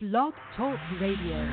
Blog Talk Radio.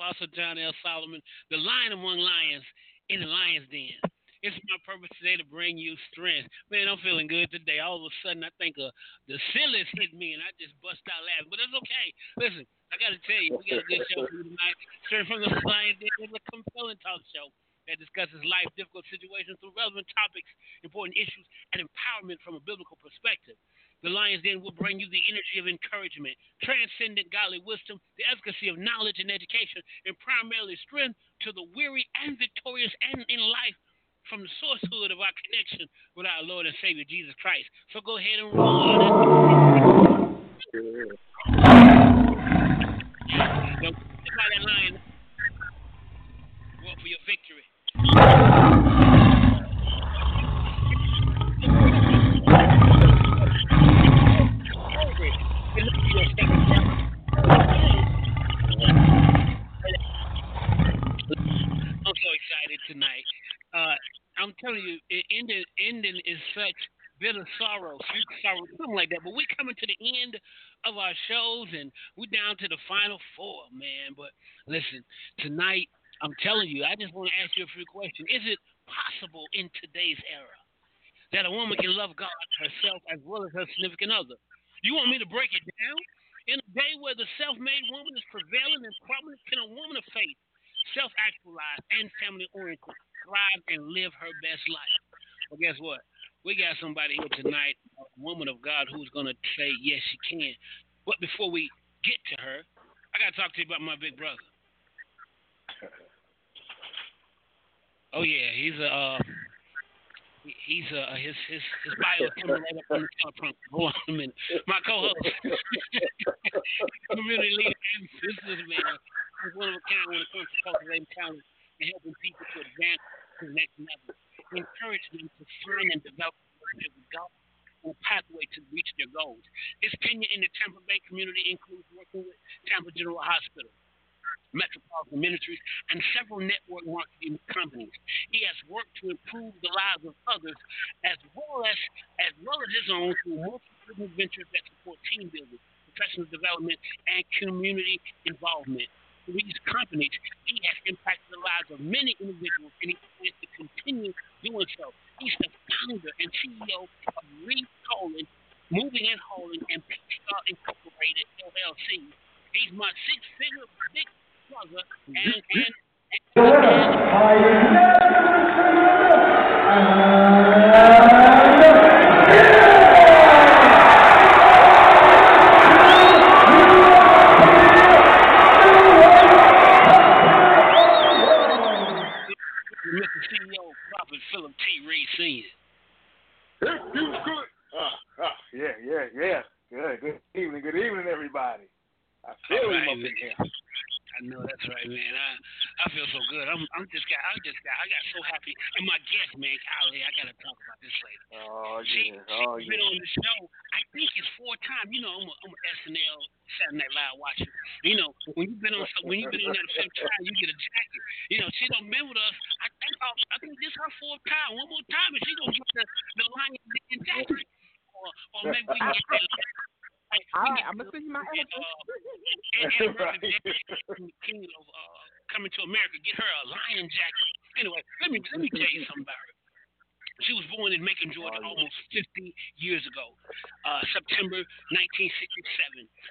Apostle John L. Solomon, the lion among lions in the lion's den. It's my purpose today to bring you strength. Man, I'm feeling good today. All of a sudden, I think the silliness hit me, and I just bust out laughing. But it's okay. Listen, I got to tell you, we got a good show for you tonight. Strength From The Lion's Den is a compelling talk show that discusses life, difficult situations through relevant topics, important issues, and empowerment from a biblical perspective. The Lion's Den will bring you the energy of encouragement, transcendent godly wisdom, the efficacy of knowledge and education, and primarily strength to the weary and victorious and in life from the sourcehood of our connection with our Lord and Savior, Jesus Christ. So go ahead and roll on it. By that lion, roll for your victory. I'm so excited tonight. I'm telling you, ending is such bitter sorrow, sweet sorrow, something like that. But we're coming to the end of our shows, and we're down to the final four, man. But listen, tonight, I'm telling you, I just want to ask you a few questions. Is it possible in today's era that a woman can love God, herself, as well as her significant other? You want me to break it down? In a day where the self-made woman is prevailing and prominent, can a woman of faith, self-actualized and family-oriented, thrive and live her best life? Well, guess what? We got somebody here tonight, a woman of God, who's going to say, yes, she can. But before we get to her, I got to talk to you about my big brother. Oh, yeah, he's a... His bio is coming right up on the teleprompter. Hold on a minute. My co-host, community leader and businessman, is one of a kind when it comes to cultivating talent and helping people to advance to the next level. Encourage them to find and develop the goal and pathway to reach their goals. His tenure in the Tampa Bay community includes working with Tampa General Hospital, Metropolitan Ministries, and several network marketing companies. He has worked to improve the lives of others as well as his own through multiple ventures that support team building, professional development, and community involvement. Through these companies, he has impacted the lives of many individuals, and he plans to continue doing so. He's the founder and CEO of Reef Holden, Moving and Holding, and Big Star Incorporated, LLC. He's my six-figure big brother, Mr. CEO, Prophet Phillip Reid Sr. Yeah. Good evening, everybody. I feel right, him up in here. I know that's right, man. I feel so good. I got so happy. And my guest, man, Kylie, I gotta talk about this lady. Oh, she's been on the show. I think it's 4 times. You know, I'm a SNL Saturday Night Live watching. You know, when you've been on that fifth try, you get a jacket. You know, she done been with us. I think this her fourth time. One more time, and she gonna get the Lion's Den jacket. Or maybe we can get that. All right, I'm gonna see my King of Coming to America. Get her a lion jacket. Anyway, let me tell you something about her. She was born in Macon, Georgia, almost 50 years ago, September 1967.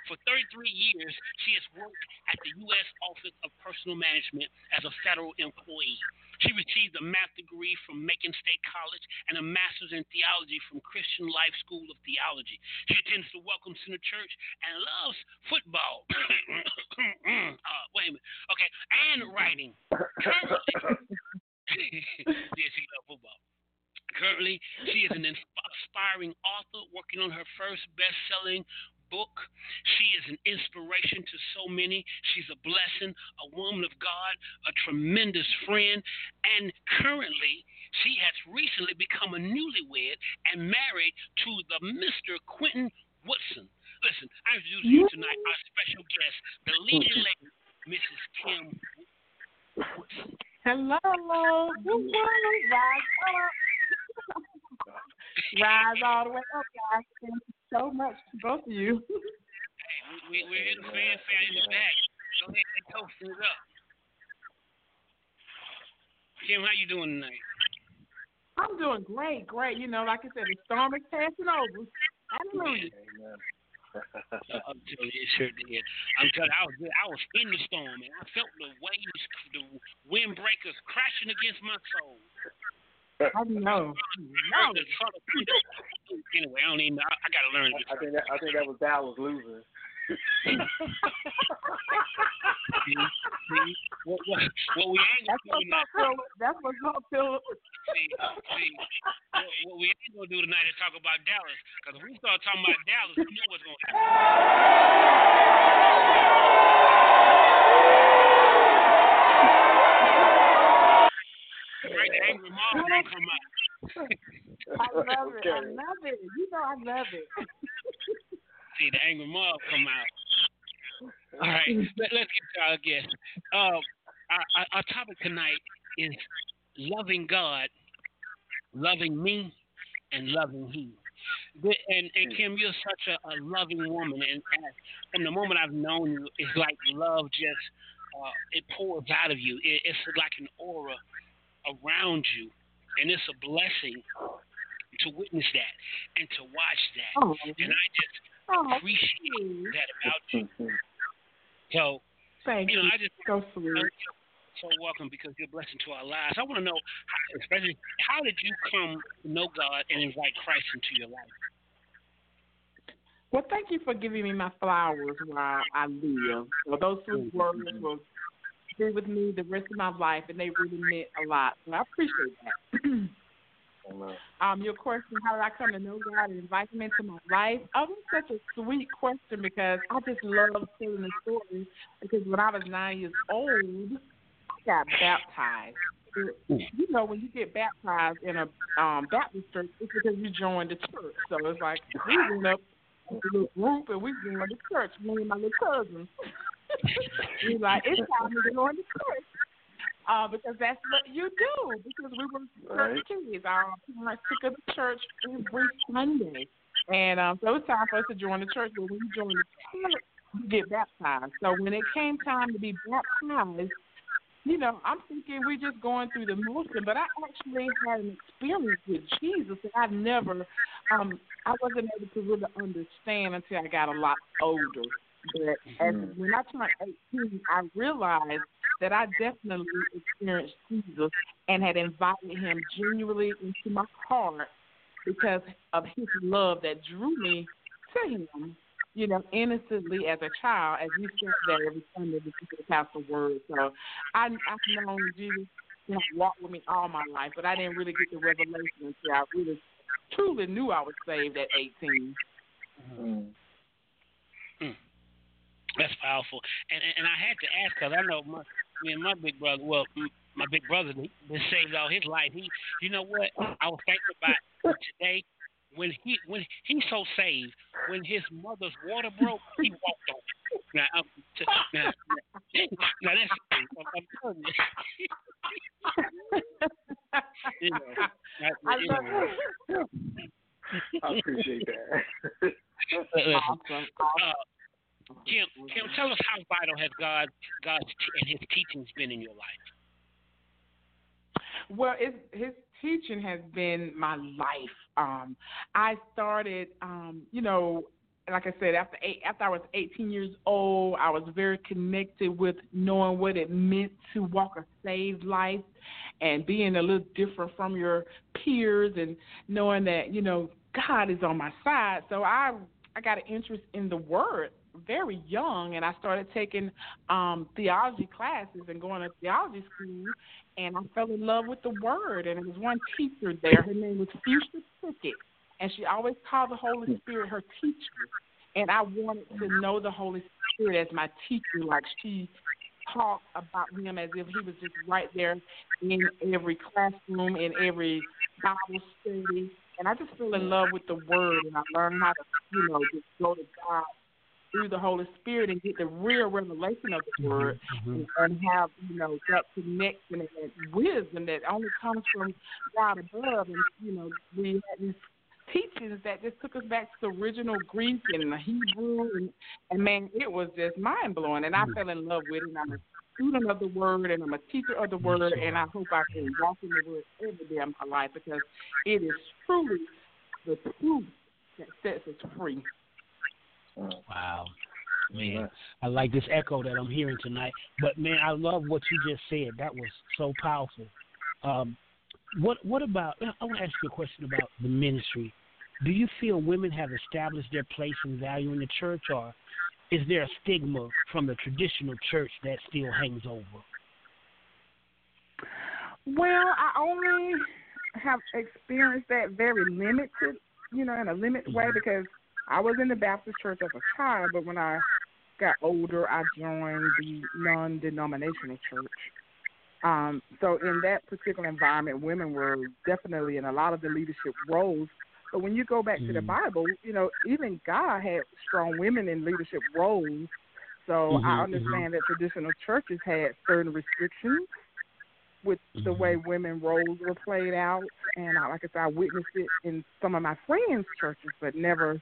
For 33 years, she has worked at the U.S. Office of Personnel Management as a federal employee. She received a math degree from Macon State College and a master's in theology from Christian Life School of Theology. She attends the Welcome Center Church and loves football. Wait a minute. Okay, and writing. Yes, she loves football. Currently, she is an aspiring author working on her first best-selling book. She is an inspiration to so many. She's a blessing, a woman of God, a tremendous friend, and currently, she has recently become a newlywed and married to the Mr. Quentin Woodson. Listen, I introduce you tonight our special guest, the leading lady, Mrs. Kim Woodson. Hello, good morning, Rise all the way up, guys. Thank you so much to both of you. Hey, we're here to fanfare in the back. Go ahead and toast it up. Kim, how you doing tonight? I'm doing great. You know, like I said, the storm is passing over. Hallelujah. Amen. I'm telling you, I was in the storm, and I felt the waves, the windbreakers crashing against my soul. I know. Anyway, I don't even know. I gotta learn. I think that was Dallas losing. What we ain't gonna do tonight. That's what's up, Phillip. What we ain't gonna do tonight is talk about Dallas. Because if we start talking about Dallas, we know what's gonna happen. Right, the angry mom gonna come out. I love it. You know I love it. See, the angry mom come out. All right, let's get to our guest. Our topic tonight is loving God, loving me, and loving Him. And Kim, you're such a loving woman, and from the moment I've known you, it's like love just it pours out of you. It's like an aura around you, and it's a blessing to witness that and to watch that. And I just appreciate that about you. So, thank you. I just so sweet. So welcome, because you're a blessing to our lives. I want to know, how did you come to know God and invite Christ into your life? Well, thank you for giving me my flowers while I live. Well, those two words will be with me the rest of my life, and they really meant a lot. And I appreciate that. Your question, how did I come to know God and invite Him into my life? Oh, that's such a sweet question, because I just love telling the story. Because when I was 9 years old, I got baptized. You know, when you get baptized in a Baptist church, it's because you joined the church. So it's like we went up in a little group and we joined the church, me and my little cousins. We were like, it's time to go into church. Because that's what you do. Because we were church kids. Our parents took us to church every Sunday. And so it's time for us to join the church. But when you join the church, you get baptized. So when it came time to be baptized, you know, I'm thinking we're just going through the motion. But I actually had an experience with Jesus that I've never, I wasn't able to really understand until I got a lot older. But when I turned 18, I realized that I definitely experienced Jesus and had invited Him genuinely into my heart because of His love that drew me to Him, you know, innocently as a child, as we sat there every Sunday to teach the pastor word. So I've known Jesus, you know, walked with me all my life, but I didn't really get the revelation until I really truly knew I was saved at 18. That's powerful, and I had to ask, because I know me and my big brother. Well, my big brother been saved all his life. He, you know what? I was thinking about today when he's so saved. When his mother's water broke, he walked on it. Now that's the thing. I'm telling you. You know, I love it. I appreciate that. Awesome. Kim, tell us how vital has God's and His teachings been in your life? Well, His teaching has been my life. I started, like I said, after I was 18 years old, I was very connected with knowing what it meant to walk a saved life and being a little different from your peers and knowing that, God is on my side. So I got an interest in the Word very young, and I started taking theology classes and going to theology school, and I fell in love with the Word. And there was one teacher there. Her name was Fuchsia Pickett. And she always called the Holy Spirit her teacher. And I wanted to know the Holy Spirit as my teacher. Like, she talked about him as if he was just right there in every classroom, in every Bible study. And I just fell in love with the Word. And I learned how to, just go to God through the Holy Spirit and get the real revelation of the Word, mm-hmm. and have, that connection and that wisdom that only comes from God above. And, we had these teachings that just took us back to the original Greek and the Hebrew, and man, it was just mind-blowing, and I fell in love with it, and I'm a student of the Word, and I'm a teacher of the Word, and I hope I can walk in the Word every day of my life, because it is truly the truth that sets us free. Wow. Man, I like this echo that I'm hearing tonight, but man, I love what you just said. That was so powerful. What about, I want to ask you a question about the ministry. Do you feel women have established their place and value in the church, or is there a stigma from the traditional church that still hangs over? Well, I only have experienced that very limited, in a limited way, because I was in the Baptist church as a child, but when I got older, I joined the non-denominational church. So in that particular environment, women were definitely in a lot of the leadership roles. But when you go back to the Bible, even God had strong women in leadership roles. So I understand that traditional churches had certain restrictions with the way women roles were played out. And like I said, I witnessed it in some of my friends' churches, but never,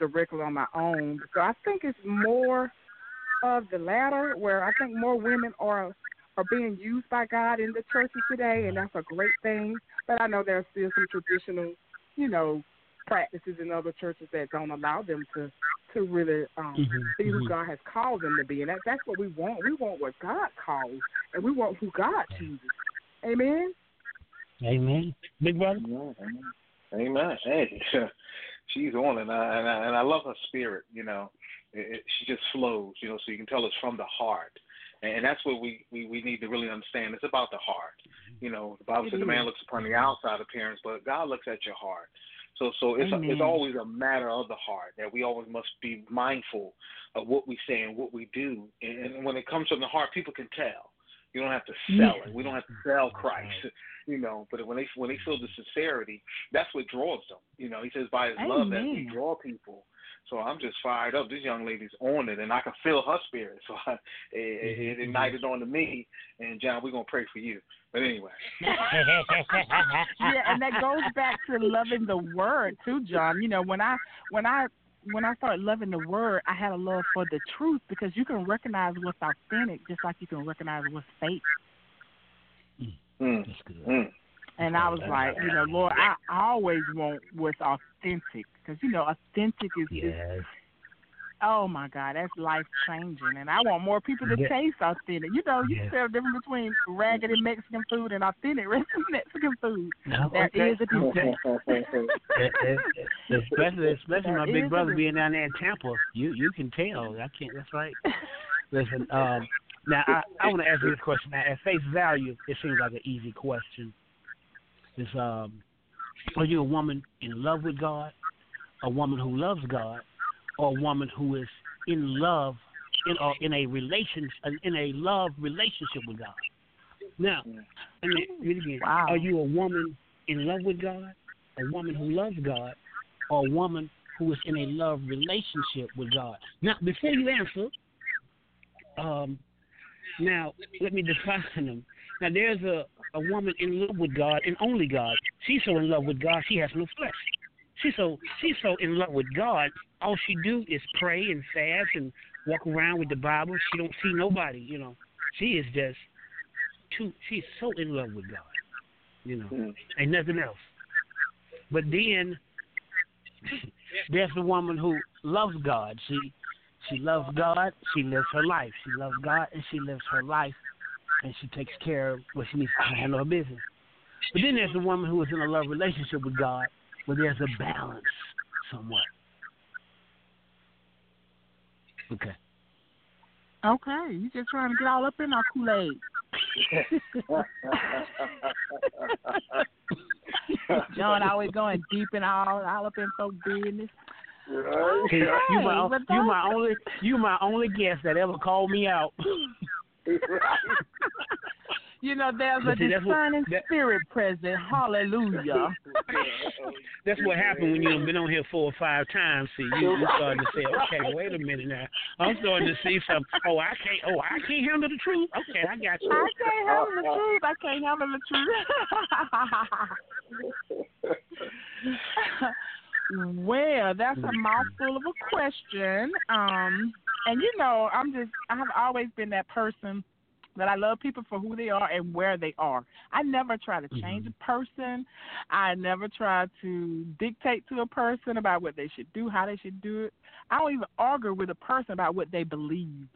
directly on my own. So I think it's more of the latter, where I think more women are being used by God in the churches today, and that's a great thing. But I know there are still some traditional, practices in other churches that don't allow them to really be who God has called them to be. And that's what we want. We want what God calls, and we want who God chooses. Amen? Amen. Big brother? Amen. Hey, she's on, and I love her spirit, She just flows, so you can tell it's from the heart. And that's what we need to really understand. It's about the heart. The Bible says the man looks upon the outside appearance, but God looks at your heart. So it's always a matter of the heart, that we always must be mindful of what we say and what we do. And when it comes from the heart, people can tell. You don't have to sell it. We don't have to sell Christ, But when they feel the sincerity, that's what draws them. He says by His love that we draw people. So I'm just fired up. This young lady's on it, and I can feel her spirit. So it ignited onto me. And, John, we're going to pray for you. But anyway. Yeah, and that goes back to loving the Word, too, John. When I started loving the Word, I had a love for the truth, because you can recognize what's authentic just like you can recognize what's fake. That's good. And I was like, Lord, I always want what's authentic, because, authentic is just, oh, my God, that's life-changing. And I want more people to taste authentic. You can tell the difference between raggedy Mexican food and authentic Mexican food. No, there is a difference. Especially my big brother being down there in Tampa. You can tell. I can't. That's right. Listen, now I want to ask you this question. Now, at face value, it seems like an easy question. Are you a woman in love with God, a woman who loves God, or a woman who is in love in a love relationship with God? Now, are you a woman in love with God, a woman who loves God, or a woman who is in a love relationship with God. Now, before you answer, now let me define them. Now, there's a woman in love with God and only God. She's so in love with God, she has no flesh. She's so in love with God, all she do is pray and fast and walk around with the Bible. She don't see nobody, you know. She is just too. She's so in love with God, you know, and nothing else. But then there's the woman who loves God. She loves God. She lives her life. She loves God and she lives her life, and she takes care of what she needs to handle her business. But then there's the woman who is in a love relationship with God, where there's a balance somewhat. Okay. Okay, you just trying to get all up in our Kool-Aid. John always going deep and all up in folks' business. Right. Okay, you my only guest that ever called me out. You know, there's a discerning spirit present. Hallelujah. That's what happened when you've been on here 4 or 5 times. See, you starting to say, okay, wait a minute now. I'm starting to see something. Oh, I can't handle the truth. Okay, I got you. I can't handle the truth. Well, that's a mouthful of a question. And, you know, I've always been that person that I love people for who they are and where they are. I never try to change a person. I never try to dictate to a person about what they should do, how they should do it. I don't even argue with a person about what they believe.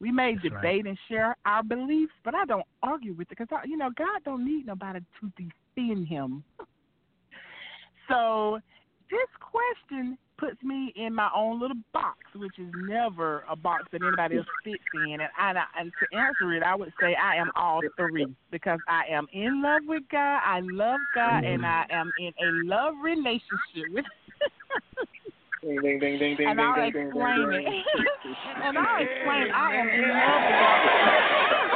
We may debate and share our beliefs, but I don't argue with it because, you know, God don't need nobody to defend him. So this question puts me in my own little box, which is never a box that anybody else fits in. And to answer it, I would say I am all three, because I am in love with God, I love God, and I am in a love relationship with ding, ding, ding, ding, ding, and I'll explain it. And I'll explain I am in love with God.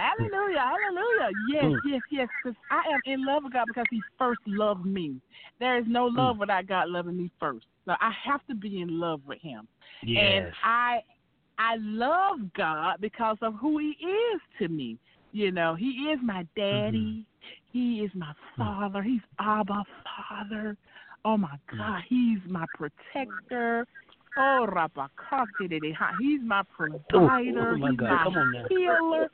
Hallelujah. Yes. Cause I am in love with God because he first loved me. There is no love without God loving me first. So I have to be in love with him. Yes. And I love God because of who he is to me. You know, he is my daddy. He is my father. He's Abba Father. Oh, my God. He's my protector. Oh, he's my provider. Oh my God. He's my healer.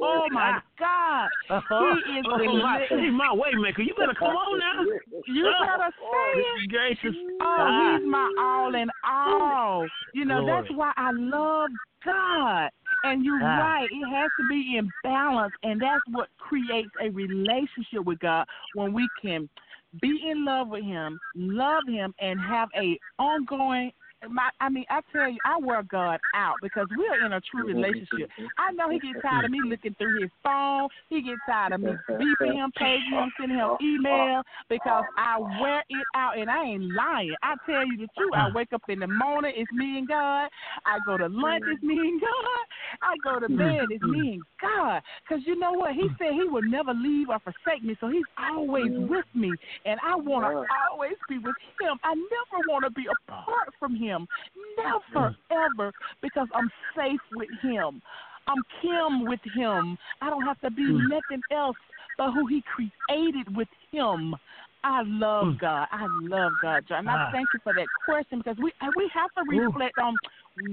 Oh, my God. He is my waymaker. You better come on now. You better say it. Gracious. Oh, he's my all in all. You know, Glory. That's why I love God. And you're right. It has to be in balance, and that's what creates a relationship with God, when we can be in love with him, love him, and have an ongoing I tell you, I wear God out because we're in a true relationship. I know he gets tired of me looking through his phone. He gets tired of me beeping him, paging him, sending him email, because I wear it out, and I ain't lying. I tell you the truth. I wake up in the morning, it's me and God. I go to lunch, it's me and God. I go to bed, it's me and God. Because you know what? He said he would never leave or forsake me, so he's always with me, and I want to always be with him. I never want to be apart from him. Never, ever, because I'm safe with him. I'm Kim with him. I don't have to be nothing else but who he created with him. I love God. I love God, John. I thank you for that question, because we have to reflect on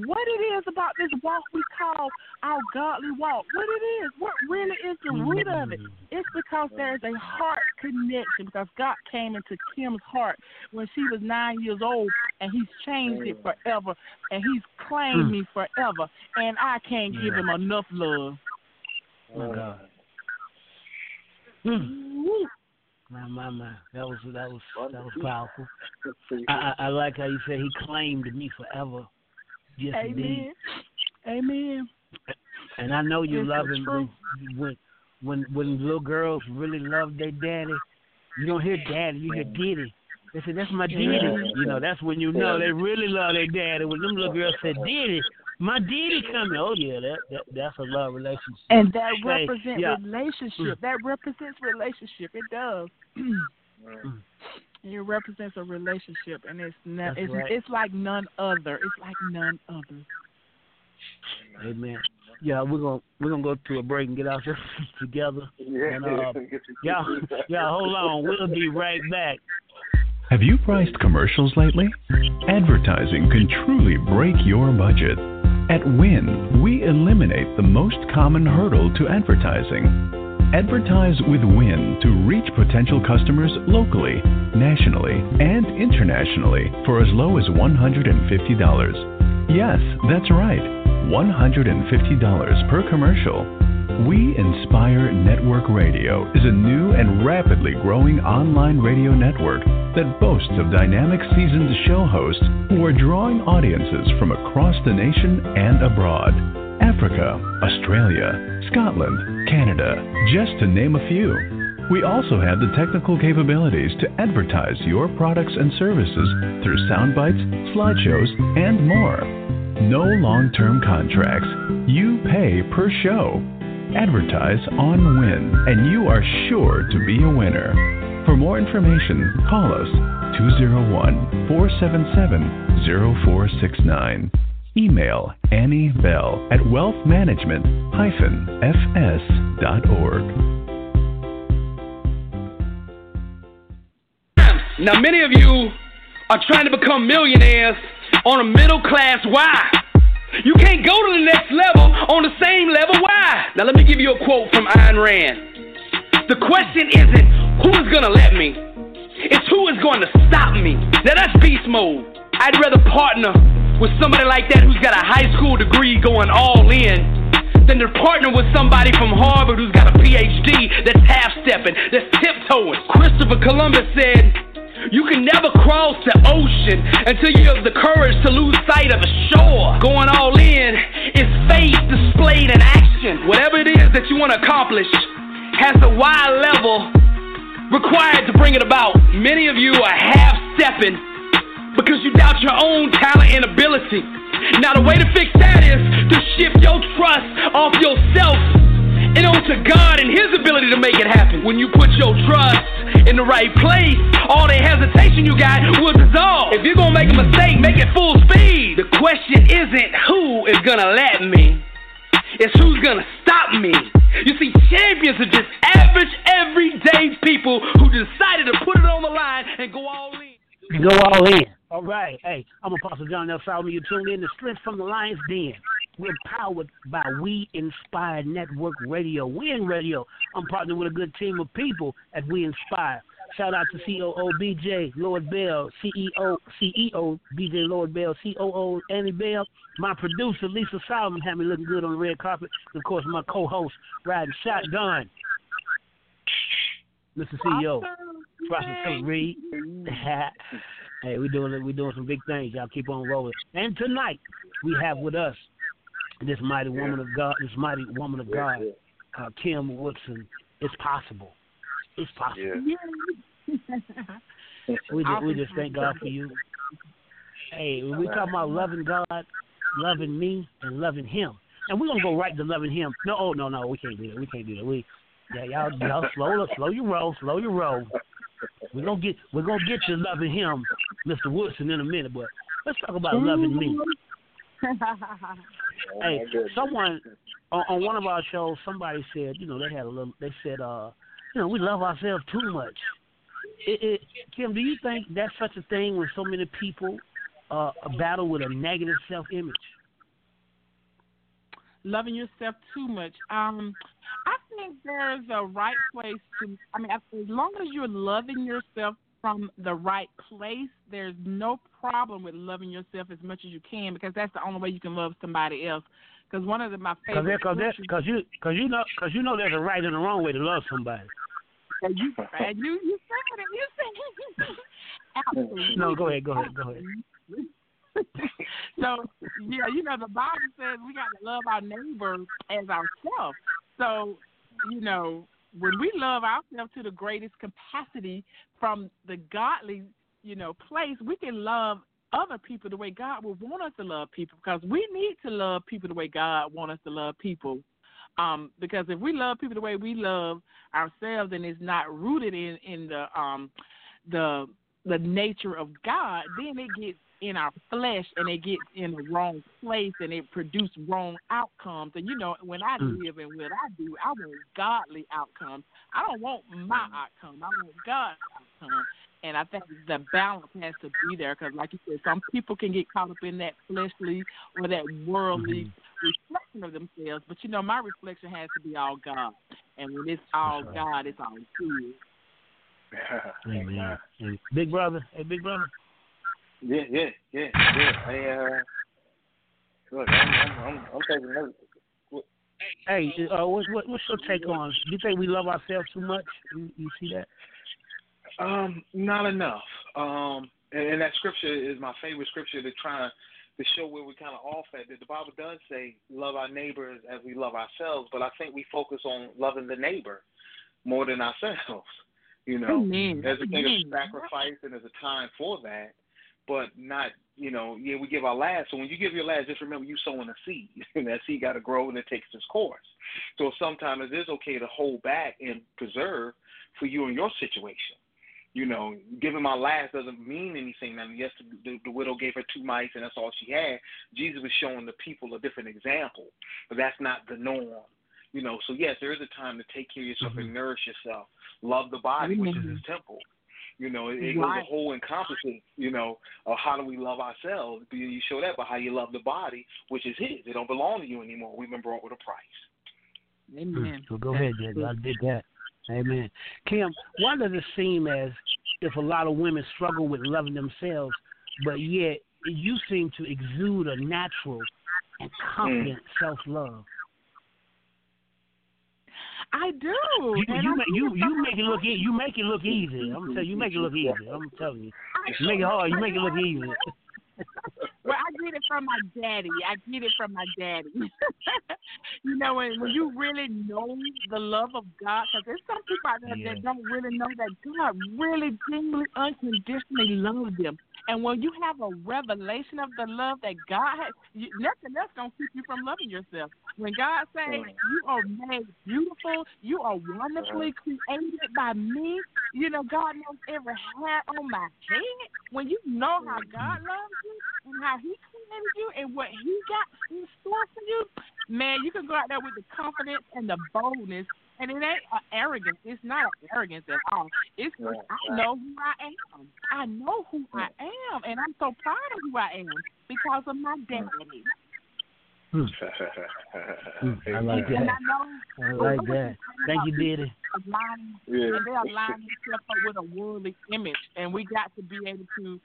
what it is about this walk we call our godly walk. What it is, what really is the root of it. It's because there is a heart connection, because God came into Kim's heart when she was 9 years old, and he's changed it forever, and he's claimed me forever, and I can't give him enough love. Oh, God. My. That was powerful. I like how you said he claimed me forever. Yes, indeed. Amen. And I know you love him when little girls really love their daddy. You don't hear daddy, you hear Diddy. They say, that's my Diddy. You know, that's when you know they really love their daddy. When them little girls say, Diddy, my Diddy coming. Oh, yeah, that's a love relationship. And that represents relationship. That represents relationship. It does. It represents a relationship, and it's like none other. It's like none other. Amen. Yeah, we're gonna go to a break and get ourselves together. And, yeah, hold on. We'll be right back. Have you priced commercials lately? Advertising can truly break your budget. At WIN, we eliminate the most common hurdle to advertising. Advertise with WIN to reach potential customers locally, nationally, and internationally for as low as $150. Yes, that's right, $150 per commercial. We Inspire Network Radio is a new and rapidly growing online radio network that boasts of dynamic seasoned show hosts who are drawing audiences from across the nation and abroad. Africa, Australia, Scotland, Canada, just to name a few. We also have the technical capabilities to advertise your products and services through sound bites, slideshows, and more. No long-term contracts. You pay per show. Advertise on WIN, and you are sure to be a winner. For more information, call us 201-477-0469. Email Annie Bell at wealthmanagement-fs.org. Now, many of you are trying to become millionaires on a middle class. Why? You can't go to the next level on the same level. Why? Now, let me give you a quote from Ayn Rand. The question isn't who is going to let me, it's who is going to stop me. Now, that's beast mode. I'd rather partner with somebody like that who's got a high school degree going all in, then to partner with somebody from Harvard who's got a PhD that's half-stepping, that's tiptoeing. Christopher Columbus said, you can never cross the ocean until you have the courage to lose sight of the shore. Going all in is faith displayed in action. Whatever it is that you want to accomplish has a Y level required to bring it about. Many of you are half-stepping because you doubt your own talent and ability. Now the way to fix that is to shift your trust off yourself and onto God and His ability to make it happen. When you put your trust in the right place, all the hesitation you got will dissolve. If you're gonna make a mistake, make it full speed. The question isn't who is gonna let me, it's who's gonna stop me. You see, champions are just average, everyday people who decided to put it on the line and go all in. Go all in. All right. Hey, I'm Apostle John L. Solomon. You tuned in to Strength from the Lion's Den. We're powered by We Inspire Network Radio. We in radio. I'm partnering with a good team of people at We Inspire. Shout out to COO BJ Lord Bell, CEO BJ Lord Bell, COO Annie Bell, my producer Lisa Solomon had me looking good on the red carpet, and of course my co-host Ryan Shotgun, Mr. CEO. Phillip Reid. Hey, we're doing some big things. Y'all keep on rolling. And tonight we have with us this mighty woman of God, Kim Woodson. It's possible. Yeah. we just thank God for you. Hey, when we talk about loving God, loving me, and loving Him, and we're gonna go right to loving Him. No, we can't do that. Y'all slow your roll. We're gonna get you loving Him, Mr. Woodson, in a minute, but let's talk about loving me. Hey, someone on one of our shows, somebody said, they said we love ourselves too much. Kim, do you think that's such a thing when so many people battle with a negative self-image? Loving yourself too much. I think there's a right place to. I mean, as long as you're loving yourself from the right place, there's no problem with loving yourself as much as you can, because that's the only way you can love somebody else. Because one of my favorite. Because you know there's a right and a wrong way to love somebody. You said it. No, go ahead. So, yeah, the Bible says we got to love our neighbors as ourselves. So, when we love ourselves to the greatest capacity from the godly, place, we can love other people the way God would want us to love people, because we need to love people the way God wants us to love people. Because if we love people the way we love ourselves, and it's not rooted in the the nature of God, then it gets in our flesh and it gets in the wrong place and it produces wrong outcomes. And, you know, when I live and what I do, I want godly outcomes. I don't want my outcome. I want God's outcome. And I think the balance has to be there because, like you said, some people can get caught up in that fleshly or that worldly reflection of themselves. But, you know, my reflection has to be all God. And when it's all God, it's all good. Yeah. Amen. Yeah. Big brother. Hey, big brother. Yeah. Hey, look, I'm taking notes. Hey, what's your take on? Do you think we love ourselves too much? You see that? Not enough. And that scripture is my favorite scripture to try to show where we're kind of off at. The Bible does say love our neighbors as we love ourselves, but I think we focus on loving the neighbor more than ourselves. You know, there's a thing of sacrifice and there's a time for that, but not, you know, we give our last. So when you give your last, just remember you sowing a seed. And that seed got to grow and it takes its course. So sometimes it is okay to hold back and preserve for you and your situation. You know, giving my last doesn't mean anything. I mean, yes, the widow gave her 2 mites and that's all she had. Jesus was showing the people a different example, but that's not the norm. You know, so yes, there is a time to take care of yourself and nourish yourself. Love the body, which is his temple. You know, it goes a whole encompassing, you know, of how do we love ourselves? You show that by how you love the body, which is his. It don't belong to you anymore. We've been brought with a price. Amen. So go ahead, Jay. I did that. Amen. Kim, why does it seem as if a lot of women struggle with loving themselves, but yet you seem to exude a natural and confident self-love? I do. You make it look easy. I'm telling you, you make it hard. You make it look easy. Well, I get it from my daddy. You know, when you really know the love of God, because there's some people out there that don't really know that God really genuinely, unconditionally loves them. And when you have a revelation of the love that God has, nothing else gonna keep you from loving yourself. When God says you are made beautiful, you are wonderfully created by me. You know, God knows every hair on my head. When you know how God loves you and how He created you and what He got in store for you, man, you can go out there with the confidence and the boldness. And it ain't an arrogance. It's not an arrogance at all. It's just, I know who I am. And I'm so proud of who I am because of my daddy. I like that. Thank you, Diddy. And they align themselves up with a worldly image. And we got to be able to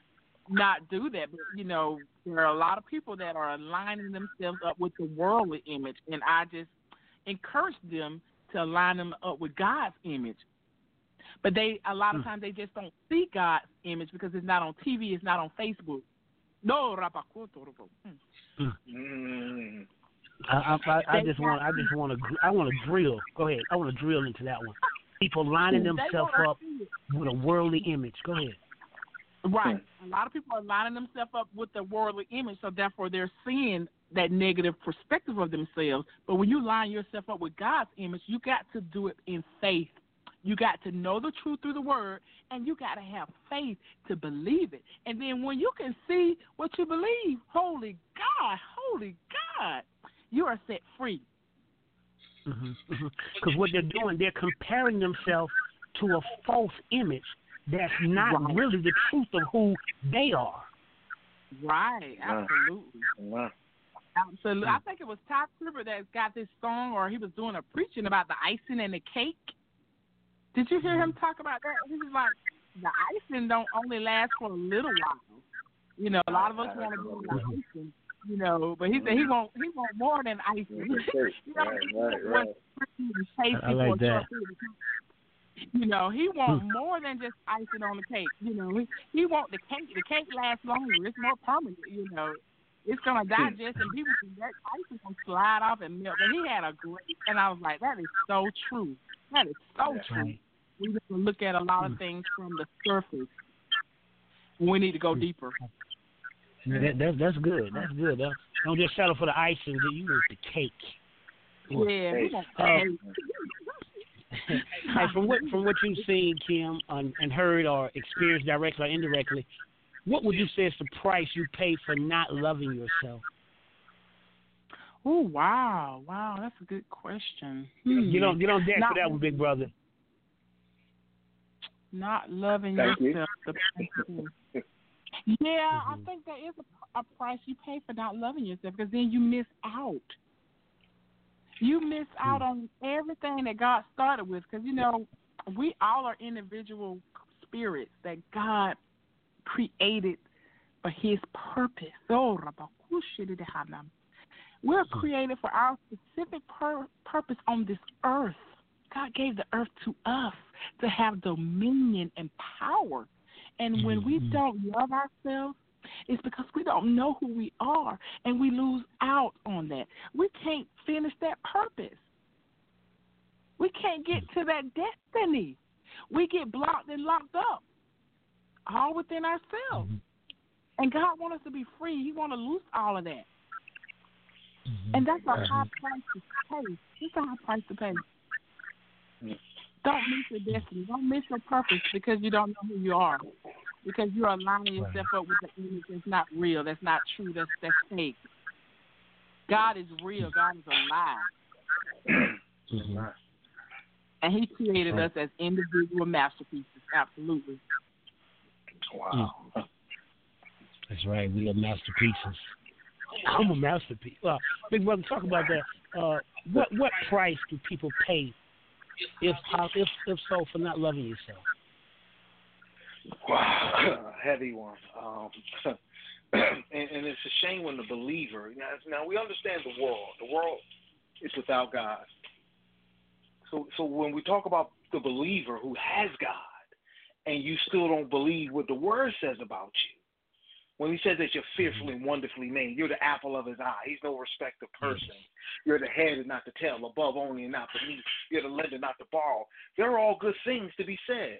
not do that. But, you know, there are a lot of people that are aligning themselves up with the worldly image. And I just encourage them to align them up with God's image. But a lot of times they just don't see God's image because it's not on TV, it's not on Facebook. No, I want to drill into that one. People lining themselves up with a worldly image. Go ahead. Right. A lot of people are lining themselves up with the worldly image, so therefore they're seeing that negative perspective of themselves. But when you line yourself up with God's image, you got to do it in faith. You got to know the truth through the word, and you got to have faith to believe it. And then when you can see what you believe, holy God, you are set free. Because what they're doing, they're comparing themselves to a false image that's not really the truth of who they are. Right, absolutely. Wow. Absolutely. I think it was Todd Flipper that got this song, or he was doing a preaching about the icing and the cake. Did you hear him talk about that? He was like, the icing don't only last for a little while. You know, a lot of us want to do the icing, you know, but he said he wants more than icing. You know, you know, he wants more than just icing on the cake. You know, he wants the cake. The cake lasts longer. It's more permanent, you know. It's going to digest, and people can get ice and slide off and melt. And he had a great, and I was like, that is so true. We have to look at a lot of things from the surface. We need to go deeper. That's good. That's good. Don't just settle for the icing. You need the cake. Yeah. And from what you've seen, Kim, and heard or experienced directly or indirectly, what would you say is the price you pay for not loving yourself? Oh, wow, that's a good question. Get on deck for that one, big brother. Not loving yourself. Yeah, I think that is a price you pay for not loving yourself, because then you miss out. You miss out on everything that God started with, because, we all are individual spirits that God created for his purpose. We're created for our specific purpose on this earth. God gave the earth to us to have dominion and power. And when we don't love ourselves, it's because we don't know who we are, and we lose out on that. We can't finish that purpose. We can't get to that destiny. We get blocked and locked up, all within ourselves. And God wants us to be free. He wants to lose all of that. And that's a high price to pay. It's a high price to pay. Don't miss your destiny. Don't miss your purpose because you don't know who you are. Because you're aligning yourself up with the image that's not real, that's not true, that's fake. God is real. God is alive. And he created us as individual masterpieces. Absolutely. Wow. That's right. We are masterpieces. I'm a masterpiece. Well, big brother, talk about that. What price do people pay, if so, for not loving yourself? Wow, heavy one. And it's a shame when the believer. Now we understand the world. The world is without God. So when we talk about the believer who has God, and you still don't believe what the Word says about you, when he says that you're fearfully and wonderfully made, you're the apple of his eye. He's no respecter person. You're the head and not the tail, above only and not beneath. You're the lender, not the borrower. They're all good things to be said.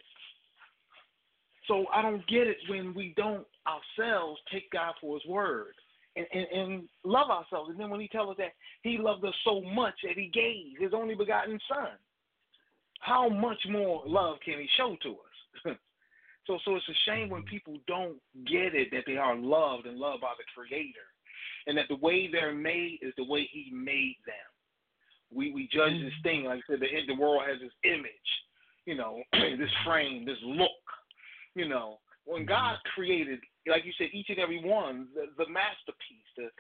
So I don't get it when we don't ourselves take God for his word and love ourselves. And then when he tells us that he loved us so much that he gave his only begotten son, how much more love can he show to us? So it's a shame when people don't get it that they are loved and loved by the Creator, and that the way they're made is the way he made them. We judge this thing, like I said, the world has this image, this frame, this look. When God created, like you said, each and every one, the masterpiece, the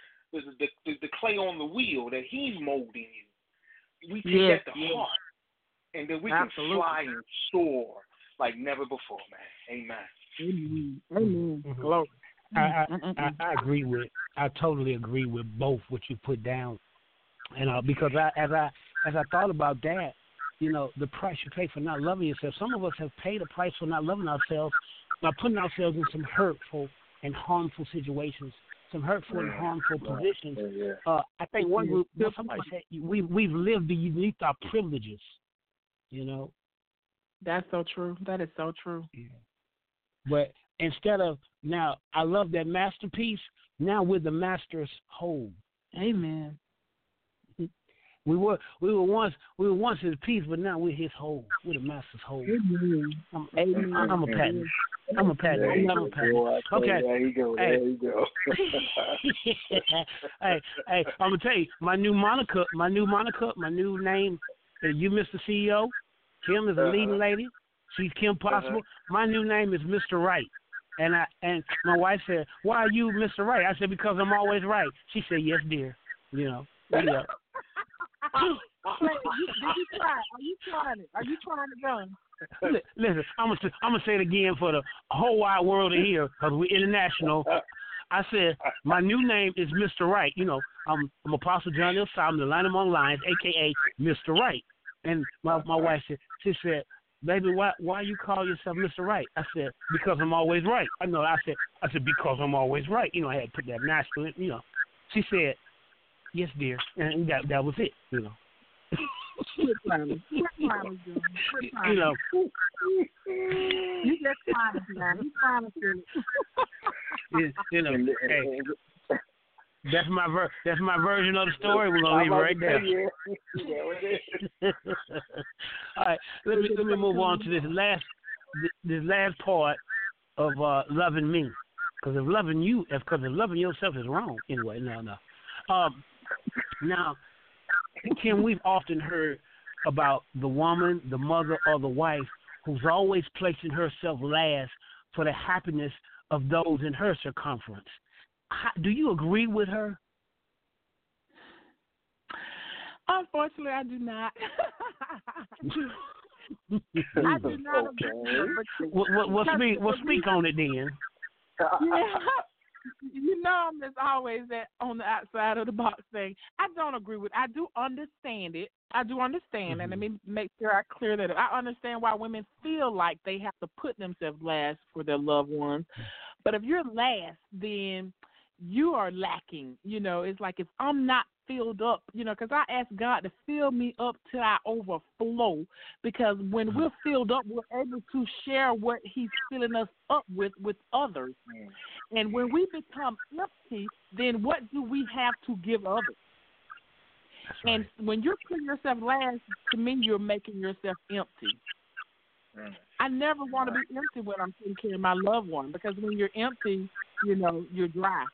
clay on the wheel that he's molding you, we take that to heart, and then we can fly and soar like never before, man. Amen. Amen. Glory. I agree with. I totally agree with both what you put down, and because as I thought about that, the price you pay for not loving yourself. Some of us have paid a price for not loving ourselves by putting ourselves in some hurtful and harmful situations, some hurtful and harmful positions. I think one group, somebody said, we've lived beneath our privileges. That's so true. That is so true. Yeah. But instead of, now, I love that masterpiece, now we're the master's home. Amen. We were once his piece, but now we're his whole. We're the master's whole. Amen. I'm a pattern. I'm a pattern. Okay. There you go. There you go. Hey, I'm gonna tell you, my new name. You, Mr. CEO, Kim is a leading lady. She's Kim Possible. My new name is Mr. Right. And my wife said, "Why are you Mr. Right?" I said, "Because I'm always right." She said, "Yes, dear." Yeah. Wait, did you try? Are you trying it? Are you trying to go? Listen, I'm gonna say it again for the whole wide world to hear because we're international. I said my new name is Mr. Right. I'm Apostle John L. Solomon, the Lion Among Lions, aka Mr. Right. And my wife said, she said, "Baby, why you call yourself Mr. Right?" I said, "Because I'm always right." I said because I'm always right. I had to put that nice to it. She said, "Yes, dear," and that was it. You just promised, man. You promised. That's my version of the story. We're gonna leave it right there. Yeah. All right, let me move on to this last part of loving me, because if loving yourself is wrong anyway. No. Now, Kim, we've often heard about the woman, the mother, or the wife who's always placing herself last for the happiness of those in her circumference. Do you agree with her? Unfortunately, I do not. I do not agree. We'll speak on it then. Yeah. You know, I'm just always on the outside of the box thing. I don't agree with it. I do understand it. And let me make sure I clear that up. I understand why women feel like they have to put themselves last for their loved ones. But if you're last, then you are lacking. You know, it's like if I'm not filled up, you know, because I ask God to fill me up till I overflow, because when we're filled up, we're able to share what he's filling us up with others. And when we become empty, then what do we have to give others? Right. And when you're putting yourself last, to me, you're making yourself empty. Right. I never want to be empty when I'm taking care of my loved one, because when you're empty, you know, you're dry.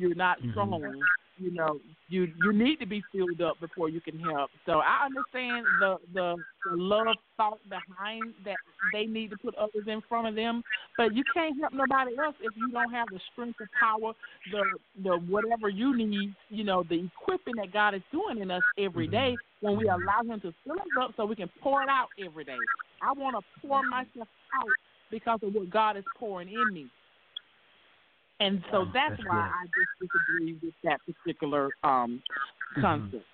You're not strong. You know, you need to be filled up before you can help. So I understand the love thought behind that, they need to put others in front of them, but you can't help nobody else if you don't have the strength or power, the whatever you need, you know, the equipping that God is doing in us every day when we allow him to fill us up so we can pour it out every day. I want to pour myself out because of what God is pouring in me. And so that's why I just disagree with that particular concept.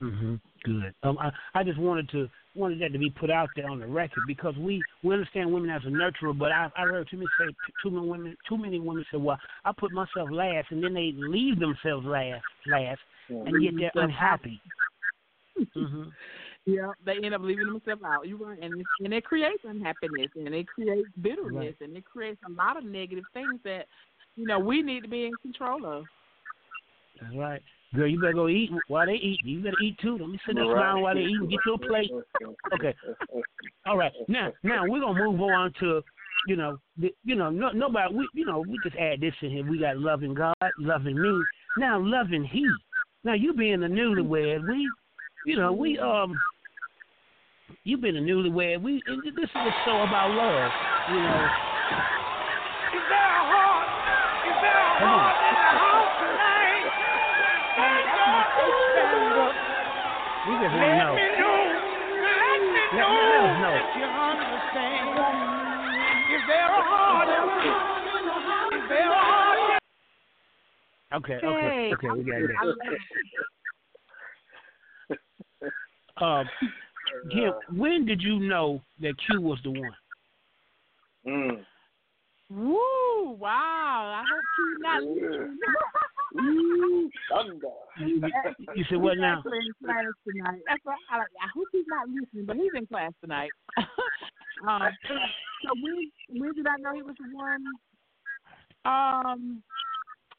Mm-hmm. Good. I just wanted that to be put out there on the record, because we understand women as a nurturer, but I heard too many women say, "Well, I put myself last," and then they leave themselves last, and yet they're unhappy. Mm-hmm. Yeah, they end up leaving themselves out. You're right, and it creates unhappiness, and it creates bitterness, and it creates a lot of negative things that, you know, we need to be in control of. That's right, girl. You better go eat while they eat. You better eat too. Let me sit there smiling while they eat and get your plate. Okay. All right. Now we're gonna move on to, you know, nobody. We just add this in here. We got loving God, loving me. Now loving He. Now you being a newlywed, you've been a newlywed. This is a show about love, you know. Is there a heart in the house tonight? Thank God for standing up. We just want to know. Let me know that you understand. Is there a heart? Okay, we got it. Kim, when did you know that Q was the one? Woo! Wow! I hope Q not listening. You said what now? I hope he's not listening, but he's in class tonight. So when did I know he was the one? I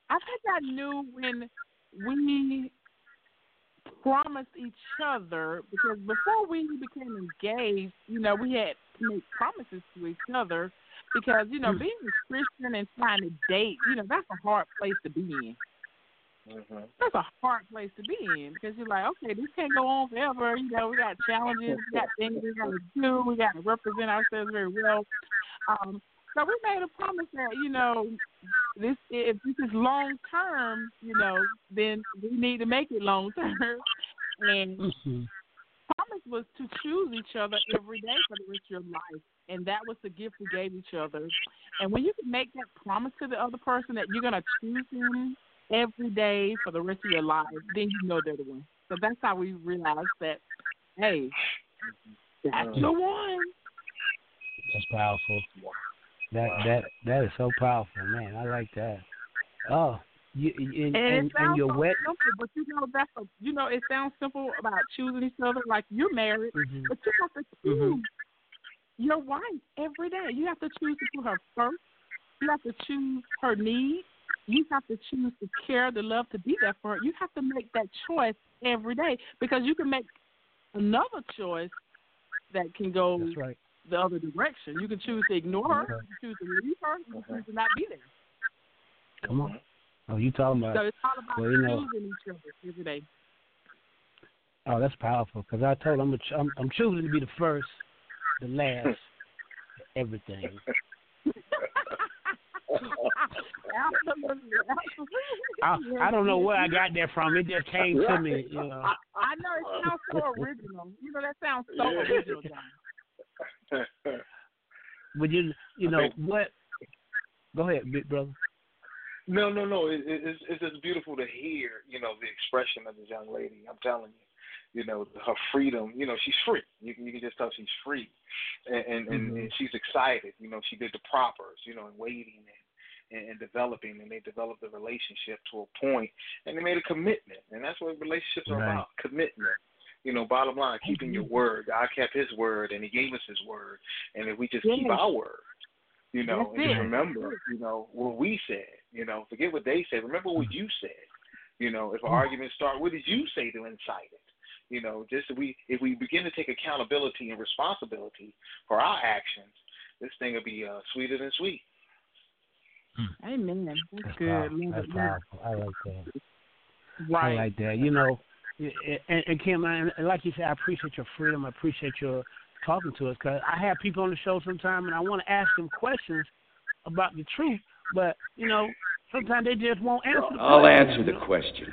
think I knew when we promised each other, because before we became engaged, you know, we had to make promises to each other, because, you know, being a Christian and trying to date, you know, that's a hard place to be in. Mm-hmm. That's a hard place to be in, because you're like, okay, this can't go on forever. You know, we got challenges, we got things we got to do, we got to represent ourselves very well. So we made a promise that, you know, if this is long term, you know, then we need to make it long term. And promise was to choose each other every day for the rest of your life. And that was the gift we gave each other. And when you can make that promise to the other person that you're going to choose them every day for the rest of your life, then you know they're the one. So that's how we realized that, hey, that's the one. That's powerful. That is so powerful, man. I like that. Oh, and you're wet. Simple, but you know it sounds simple about choosing each other. Like you're married, but you have to choose your wife every day. You have to choose to put her first. You have to choose her needs. You have to choose to care, to love, to be there for her. You have to make that choice every day, because you can make another choice that can go the other direction. You can choose to ignore her. You can choose to leave her. You can choose to not be there. Come on. Oh, you talking about? So it's all about choosing each other every day. Oh, that's powerful. Because I told him I'm choosing to be the first, the last, everything. I don't know where I got that from. It just came to me. You know. I know it sounds so original. You know, that sounds so original, John. But you know what? Go ahead, big brother. No. It's just beautiful to hear, you know, the expression of this young lady. I'm telling you, you know, her freedom. You know, she's free. You can just tell she's free, and she's excited. You know, she did the propers, you know, and waiting and developing, and they developed the relationship to a point, and they made a commitment, and that's what relationships are about, commitment. You know, bottom line, keeping your word. God kept his word, and he gave us his word, and if we just keep our word, you know, and just remember, you know, what we said. You know, forget what they said. Remember what you said. You know, if an argument starts, what did you say to incite it? You know, just if we begin to take accountability and responsibility for our actions, this thing will be sweeter than sweet. Amen. That's good. Powerful. That's powerful. I like that. Right. I like that. You know, and Kim, like you said, I appreciate your freedom. I appreciate your talking to us, because I have people on the show sometimes, and I want to ask them questions about the truth, but you know, sometimes they just won't answer the question. I'll answer the question.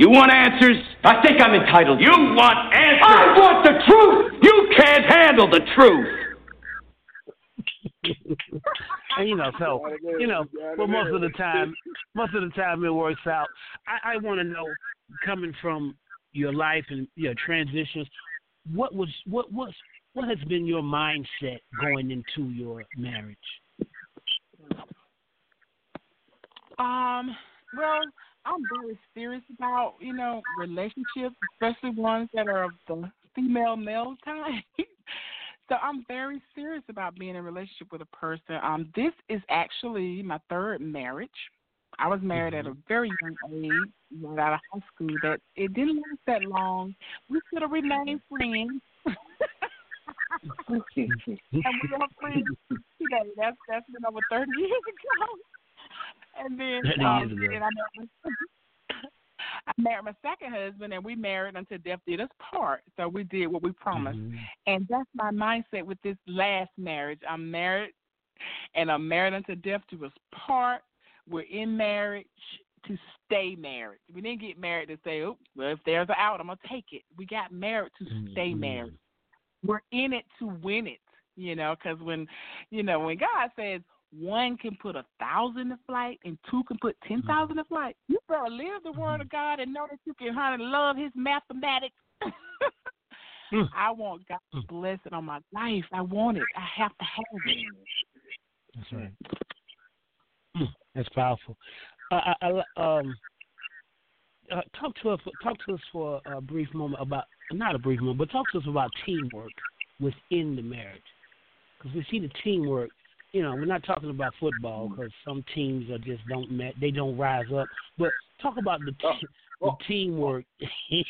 You want answers? I think I'm entitled. You want answers? I want the truth. You can't handle the truth. And you know, so you know, but most of the time it works out. I want to know, coming from your life and your transitions, what has been your mindset going into your marriage? Well, I'm very serious about, you know, relationships, especially ones that are of the female-male type. So I'm very serious about being in a relationship with a person. This is actually my third marriage. I was married at a very young age, right out of high school, but it didn't last that long. We should have remained friends. And we are friends today. That's been over 30 years ago. And then I married my second husband, and we married until death did us part. So we did what we promised. Mm-hmm. And that's my mindset with this last marriage. I'm married, and I'm married until death do us part. We're in marriage to stay married. We didn't get married to say, oh, well, if there's an out, I'm going to take it. We got married to stay married. We're in it to win it, you know, because when, you know, when God says, one can put 1,000 to flight and two can put 10,000 to flight, you better live the word of God and know that you can love his mathematics. I want God's blessing on my life. I want it. I have to have it. That's right. That's powerful. Talk to us for a brief moment about, not a brief moment, but talk to us about teamwork within the marriage, because we see the teamwork. You know, we're not talking about football, because some teams are just they don't rise up. But talk about the teamwork in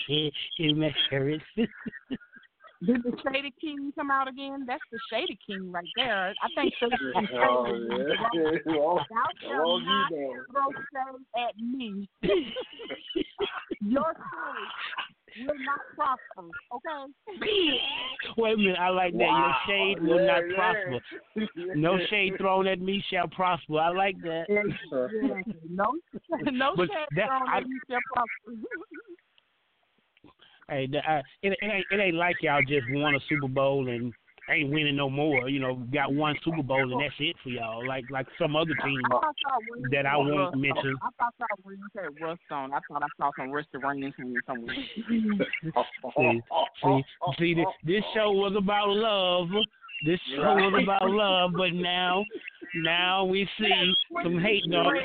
marriage. Did the Shady King come out again? That's the Shady King right there. I think so. Thou shalt not throw shade at me. Your shade will not prosper. Okay? Wait a minute. I like that. Wow. Your shade will not prosper. No shade thrown at me shall prosper. I like that. No shade thrown at me shall prosper. Hey, it ain't like y'all just won a Super Bowl and ain't winning no more. You know, got one Super Bowl and that's it for y'all. Like some other team that I won't mention. I thought I was going to say Rustone. I thought I saw some Rustone somewhere. See, this show was about love. This show was about love, but now we see some hate dogs.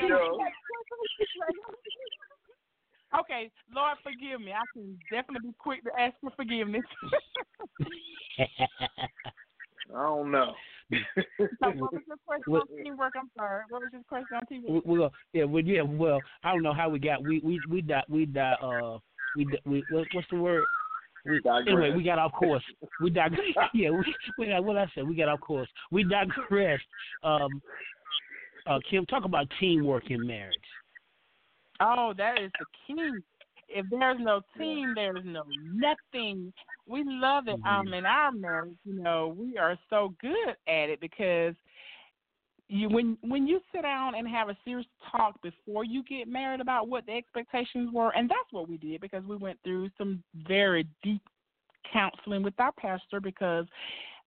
Okay, Lord, forgive me. I can definitely be quick to ask for forgiveness. I don't know. So what was your question on teamwork? I'm sorry. What was your question on teamwork? Well, I don't know how we got we got off course. We digressed. We got off course. We digressed. Kim, talk about teamwork in marriage. Oh, that is the key. If there's no team, there's no nothing. We love it. In our marriage, we are so good at it because when you sit down and have a serious talk before you get married about what the expectations were, and that's what we did because we went through some very deep counseling with our pastor because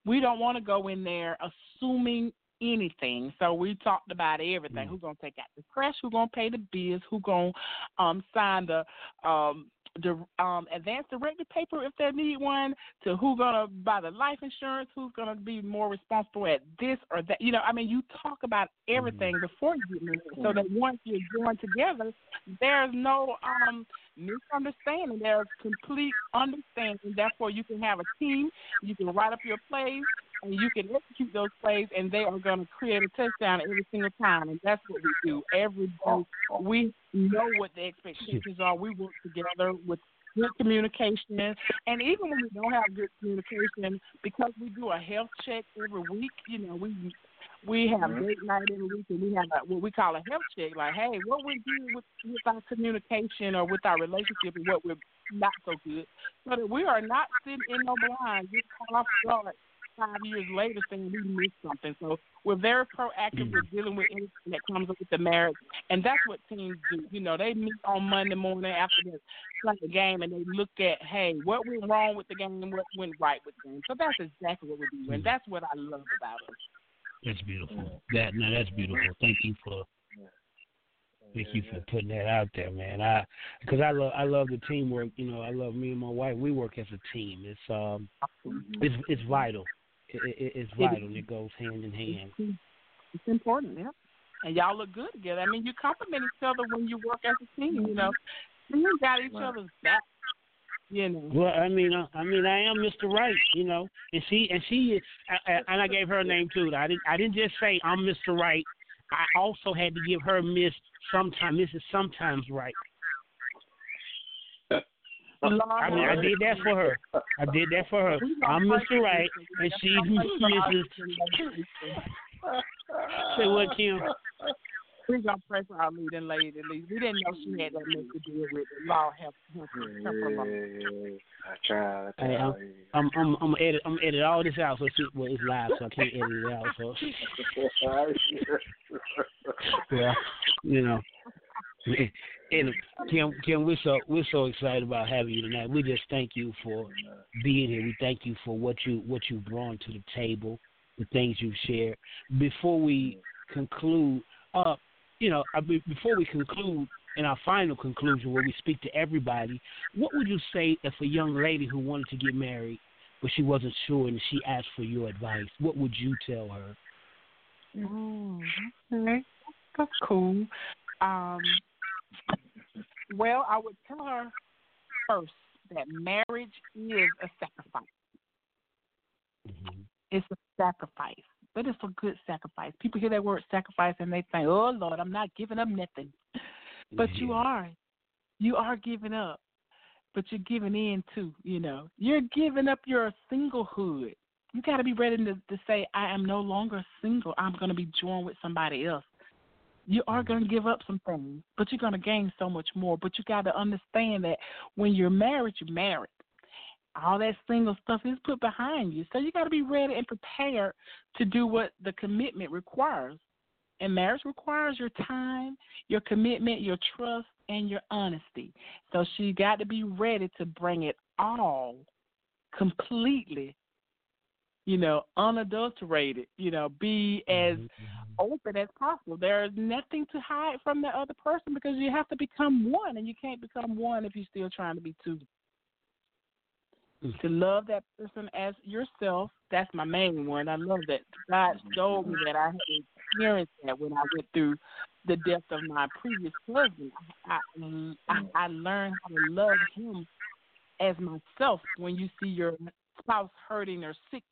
we don't want to go in there assuming anything. So we talked about everything. Who's going to take out the trash? Who's going to pay the bills? Who's going to sign the advance directive paper if they need one? To who's going to buy the life insurance? Who's going to be more responsible at this or that? You talk about everything before you get married so that once you're joined together, there's no misunderstanding. There's complete understanding. Therefore, you can have a team. You can write up your plays. And you can execute those plays, and they are going to create a touchdown every single time. And that's what we do. Every day, we know what the expectations are. We work together with good communication. And even when we don't have good communication, because we do a health check every week, we have date night every week, and we have what we call a health check. Like, hey, what we do with our communication or with our relationship and what we're not so good. So that we are not sitting in no blind. We call off guard 5 years later saying we missed something. So we're very proactive. We're dealing with anything that comes up with the marriage. And that's what teams do. They meet on Monday morning after they play the game and they look at, hey, what went wrong with the game and what went right with the game. So that's exactly what we do. And that's what I love about it. That's beautiful. That's beautiful. Thank you for putting that out there, man. Because I love the teamwork. I love me and my wife. We work as a team. It's vital. It's vital. It goes hand in hand. It's important, yeah. And y'all look good together. I mean, you complement each other when you work as a team. You got each other's back. Well, I am Mr. Right. And she is, and I gave her a name too. I didn't just say I'm Mr. Right. I also had to give her Miss Sometimes. This is sometimes right. I did that for her. I'm Mr. Right, and she's Mrs. Say what, Kim? We're going to pray for our leading lady, at least. We didn't know she had that much to deal with. Lord help her. I'm edit all this out. So it's live, so I can't edit it out. Yeah, And Kim, we're so excited about having you tonight. We just thank you for being here. We thank you for what you've brought to the table, the things you've shared. Before we conclude, in our final conclusion where we speak to everybody, what would you say if a young lady who wanted to get married but she wasn't sure and she asked for your advice? What would you tell her? Oh, okay. That's cool. Well, I would tell her first that marriage is a sacrifice. Mm-hmm. It's a sacrifice. But it's a good sacrifice. People hear that word sacrifice and they think, oh, Lord, I'm not giving up nothing. But you are. You are giving up. But you're giving in, too, You're giving up your singlehood. You got to be ready to say, I am no longer single. I'm going to be joined with somebody else. You are going to give up some things, but you're going to gain so much more. But you got to understand that when you're married, you're married. All that single stuff is put behind you. So you got to be ready and prepared to do what the commitment requires. And marriage requires your time, your commitment, your trust, and your honesty. So she got to be ready to bring it all completely, unadulterated, be as open as possible. There is nothing to hide from the other person because you have to become one, and you can't become one if you're still trying to be two. To love that person as yourself, that's my main one. I love that. God showed me that I had experienced that when I went through the death of my previous husband. I learned how to love him as myself. When you see your spouse hurting or sick,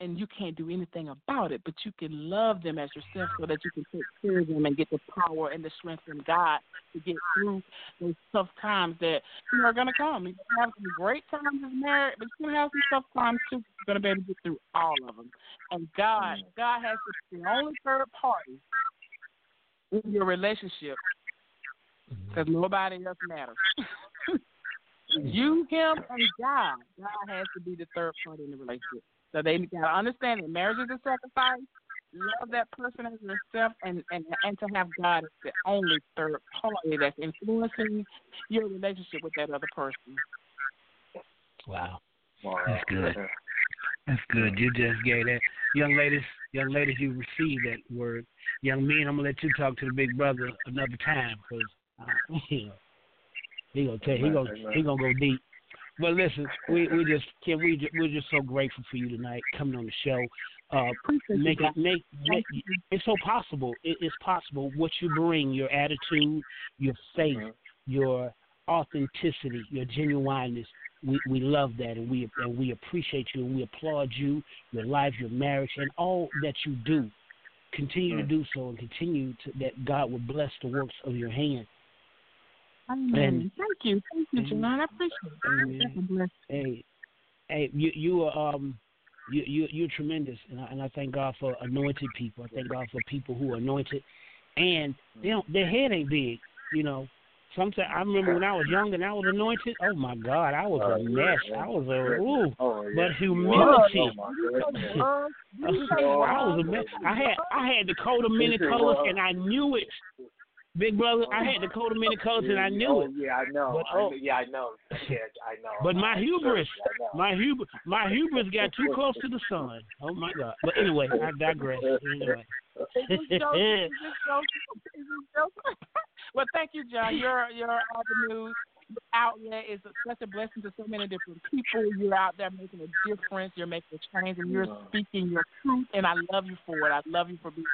and you can't do anything about it, but you can love them as yourself so that you can take care of them and get the power and the strength from God to get through those tough times that are going to come. You're going to have some great times as married, but you're going to have some tough times too. You're going to be able to get through all of them. And God has the only third party in your relationship because nobody else matters. You, him, and God. God has to be the third party in the relationship. So they got to understand that marriage is a sacrifice. Love that person as yourself, and to have God as the only third party that's influencing your relationship with that other person. Wow. That's good. That's good. You just gave that. Young ladies, you received that word. Young men, I'm going to let you talk to the big brother another time because he gonna go deep. But listen, we're just so grateful for you tonight coming on the show. Make it's so possible. It's possible what you bring, your attitude, your faith, your authenticity, your genuineness. We love that, and we appreciate you, and we applaud you, your life, your marriage, and all that you do. Continue to do so, and that God will bless the works of your hand. Amen. Thank you, Janine. I appreciate it. Hey, you are you're tremendous, and I thank God for anointed people. I thank God for people who are anointed, and their head ain't big, you know. Sometimes I remember when I was young and I was anointed. Oh my God, I was a mess. I was a ooh, but humility. I was a mess. I had the coat of many colors, and I knew it. Big brother, I had the coat of many colors, and I knew it. Yeah, I know. But my hubris got too close to the sun. Oh my God! But anyway, I digress. Anyway. Well, thank you, John. Your avenue, your outlet is such a blessing to so many different people. You're out there making a difference. You're making a change, and you're speaking your truth. And I love you for it. I love you for being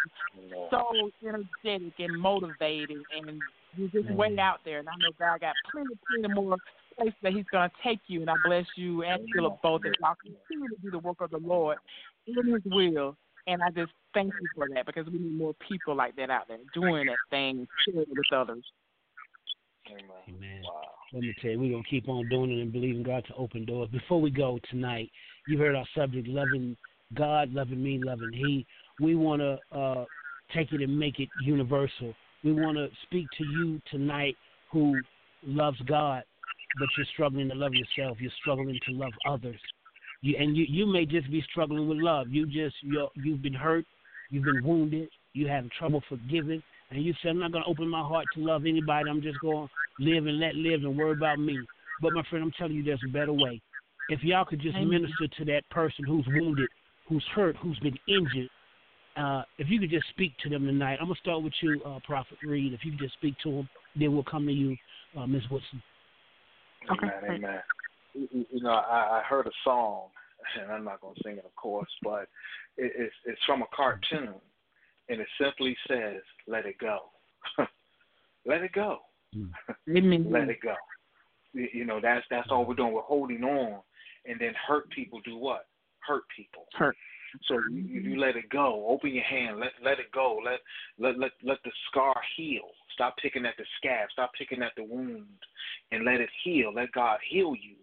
so energetic and motivating, and you're just way out there. And I know God got plenty more places that He's going to take you. And I bless you and Phillip both as y'all continue to do the work of the Lord in His will. And I just thank you for that because we need more people like that out there doing that thing and sharing it with others. Amen. Wow. Let me tell you, we're going to keep on doing it and believing God to open doors. Before we go tonight, you heard our subject, loving God, loving me, loving He. We want to take it and make it universal. We want to speak to you tonight who loves God, but you're struggling to love yourself. You're struggling to love others. You may just be struggling with love. You've been hurt, you've been wounded, you have trouble forgiving, and you say, I'm not going to open my heart to love anybody. I'm just going to live and let live and worry about me. But, my friend, I'm telling you there's a better way. If y'all could just minister to that person who's wounded, who's hurt, who's been injured, if you could just speak to them tonight. I'm going to start with you, Prophet Reid. If you could just speak to them, then we'll come to you, Ms. Woodson. Okay. Amen. You know, I heard a song, and I'm not going to sing it, of course, but it's from a cartoon, and it simply says, let it go. Let it go. Mm-hmm. Let it go. You know, that's all we're doing. We're holding on, and then hurt people do what? Hurt people. Hurt. So you let it go. Open your hand. Let it go. Let the scar heal. Stop picking at the scab. Stop picking at the wound, and let it heal. Let God heal you.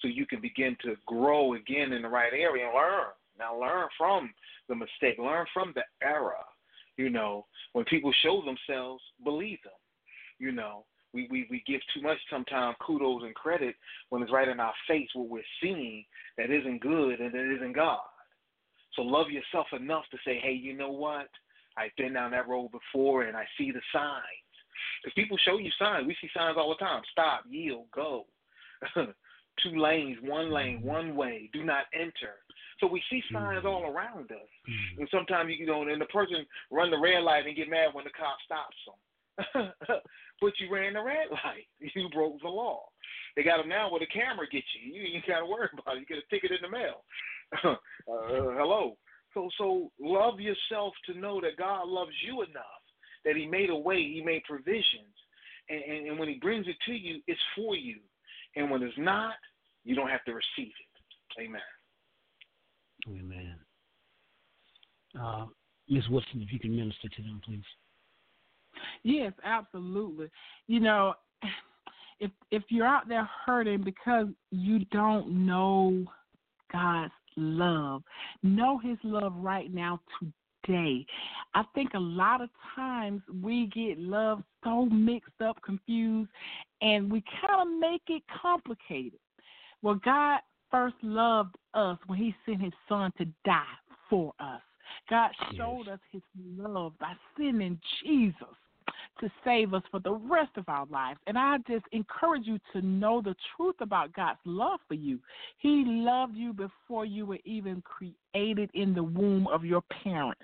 So you can begin to grow again in the right area and learn. Now learn from the mistake. Learn from the error. You know, when people show themselves, believe them. You know, we give too much sometimes kudos and credit when it's right in our face what we're seeing that isn't good and that isn't God. So love yourself enough to say, hey, you know what? I've been down that road before and I see the signs. Because people show you signs. We see signs all the time. Stop, yield, go. 2 lanes, 1 lane, one way. Do not enter. So we see signs all around us. And sometimes, and the person run the red light and get mad when the cop stops them. But you ran the red light. You broke the law. They got them now where the camera gets you. You ain't got to worry about it. You get a ticket in the mail. Hello. So love yourself to know that God loves you enough, that He made a way, He made provisions. And when He brings it to you, it's for you. And when it's not, you don't have to receive it. Amen. Amen. Ms. Woodson, if you can minister to them, please. Yes, absolutely. You know, if you're out there hurting because you don't know God's love, know his love right now today. I think a lot of times we get love so mixed up, confused, and we kind of make it complicated. Well, God first loved us when he sent his son to die for us. God showed us his love by sending Jesus to save us for the rest of our lives. And I just encourage you to know the truth about God's love for you. He loved you before you were even created in the womb of your parents.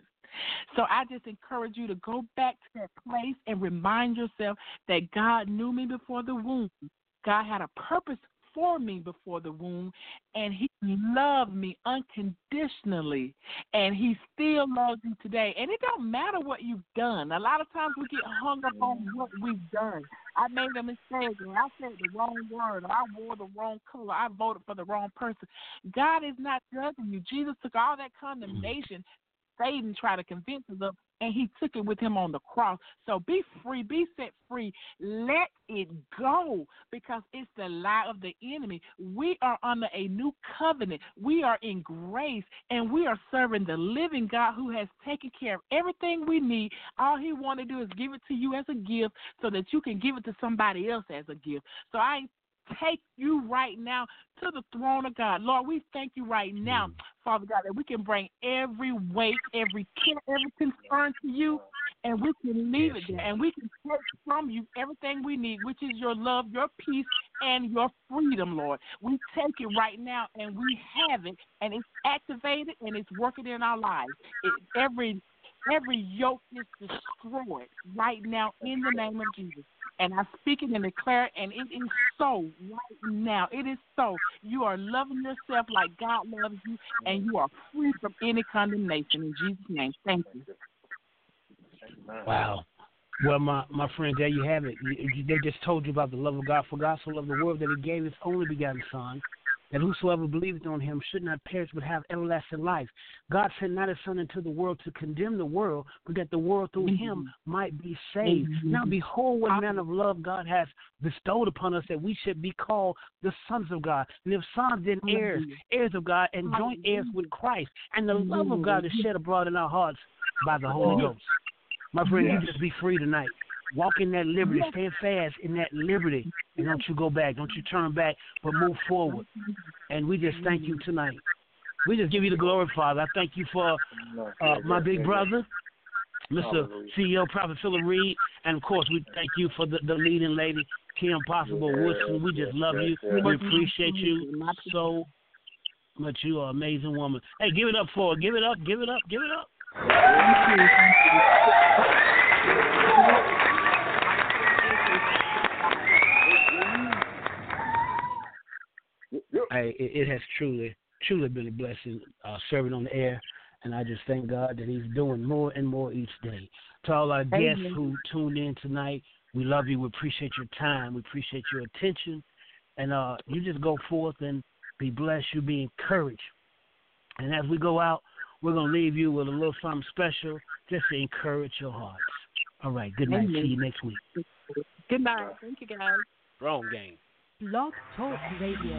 So I just encourage you to go back to that place and remind yourself that God knew me before the womb. God had a purpose for me before the womb, and he loved me unconditionally, and he still loves you today. And it don't matter what you've done. A lot of times we get hung up on what we've done. I made a mistake, or I said the wrong word, or I wore the wrong color, I voted for the wrong person. God is not judging you. Jesus took all that condemnation Satan tried to convince us of, and he took it with him on the cross. So be free, be set free. Let it go, because it's the lie of the enemy. We are under a new covenant. We are in grace, and we are serving the living God who has taken care of everything we need. All he wants to do is give it to you as a gift so that you can give it to somebody else as a gift. So I take you right now to the throne of God. Lord, we thank you right now, Father God, that we can bring every weight, every care, every concern to you, and we can leave it there, and we can take from you everything we need, which is your love, your peace, and your freedom, Lord. We take it right now, and we have it, and it's activated, and it's working in our lives. Every yoke is destroyed right now in the name of Jesus. And I speak it and declare it, and it is so right now. It is so. You are loving yourself like God loves you, and you are free from any condemnation. In Jesus' name, thank you. Wow. Well, my friends, there you have it. They just told you about the love of God. For God so loved the world that he gave his only begotten son, that whosoever believeth on him should not perish but have everlasting life. God sent not his son into the world to condemn the world, but that the world through him might be saved. Now behold what manner of love God has bestowed upon us, that we should be called the sons of God. And if sons, then heirs, heirs of God, and joint heirs with Christ. And the love of God is shed abroad in our hearts by the Holy Ghost. My friend, you just be free tonight. Walk in that liberty. Stand fast in that liberty. And don't you go back. Don't you turn back, but move forward. And we just thank you tonight. We just give you the glory, Father. I thank you for my big brother, Mr. CEO, Prophet Phillip Reid. And, of course, we thank you for the leading lady, Kim Possible Woodson. We just love you. We appreciate you so much. You are an amazing woman. Hey, give it up for her. Give it up. Give it up. Give it up. Thank you. Hey, it has truly been a blessing serving on the air, and I just thank God that he's doing more and more each day. To all our guests who tuned in tonight, we love you. We appreciate your time. We appreciate your attention. And you just go forth and be blessed. You be encouraged. And as we go out, we're going to leave you with a little something special just to encourage your hearts. All right, good night. See you next week. Good night. Thank you, guys. Wrong game. Blog Talk Radio. Such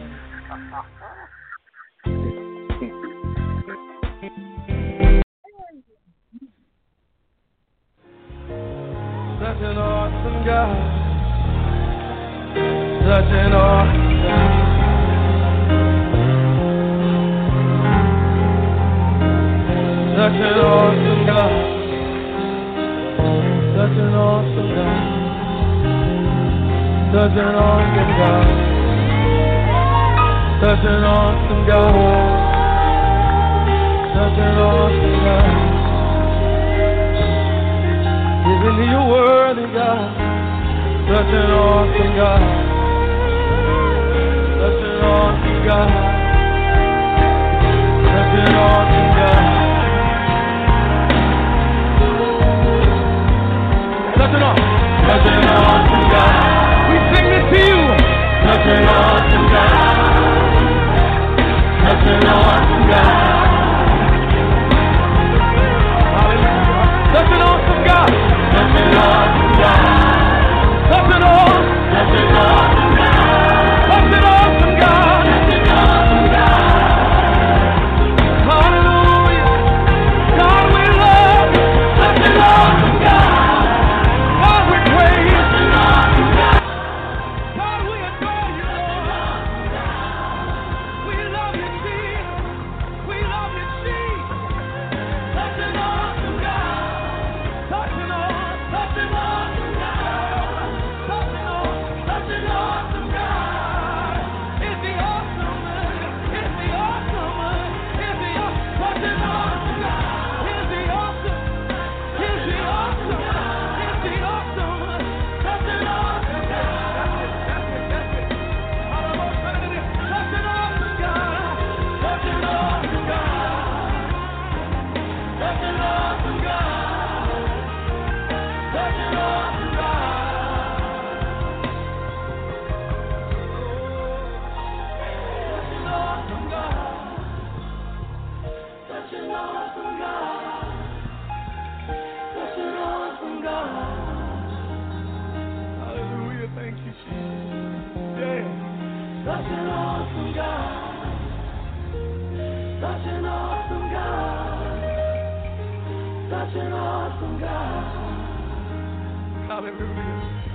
an awesome God. Such an awesome God. Such an awesome God. Such an awesome God. Such an awesome God. Such an awesome God. Such an awesome God. Isn't he a worthy God? Such an awesome God. Such an awesome God. Such an awesome God. Such an awesome God. To you. Such an awesome God. Such an awesome God. Such an awesome God. Hallelujah.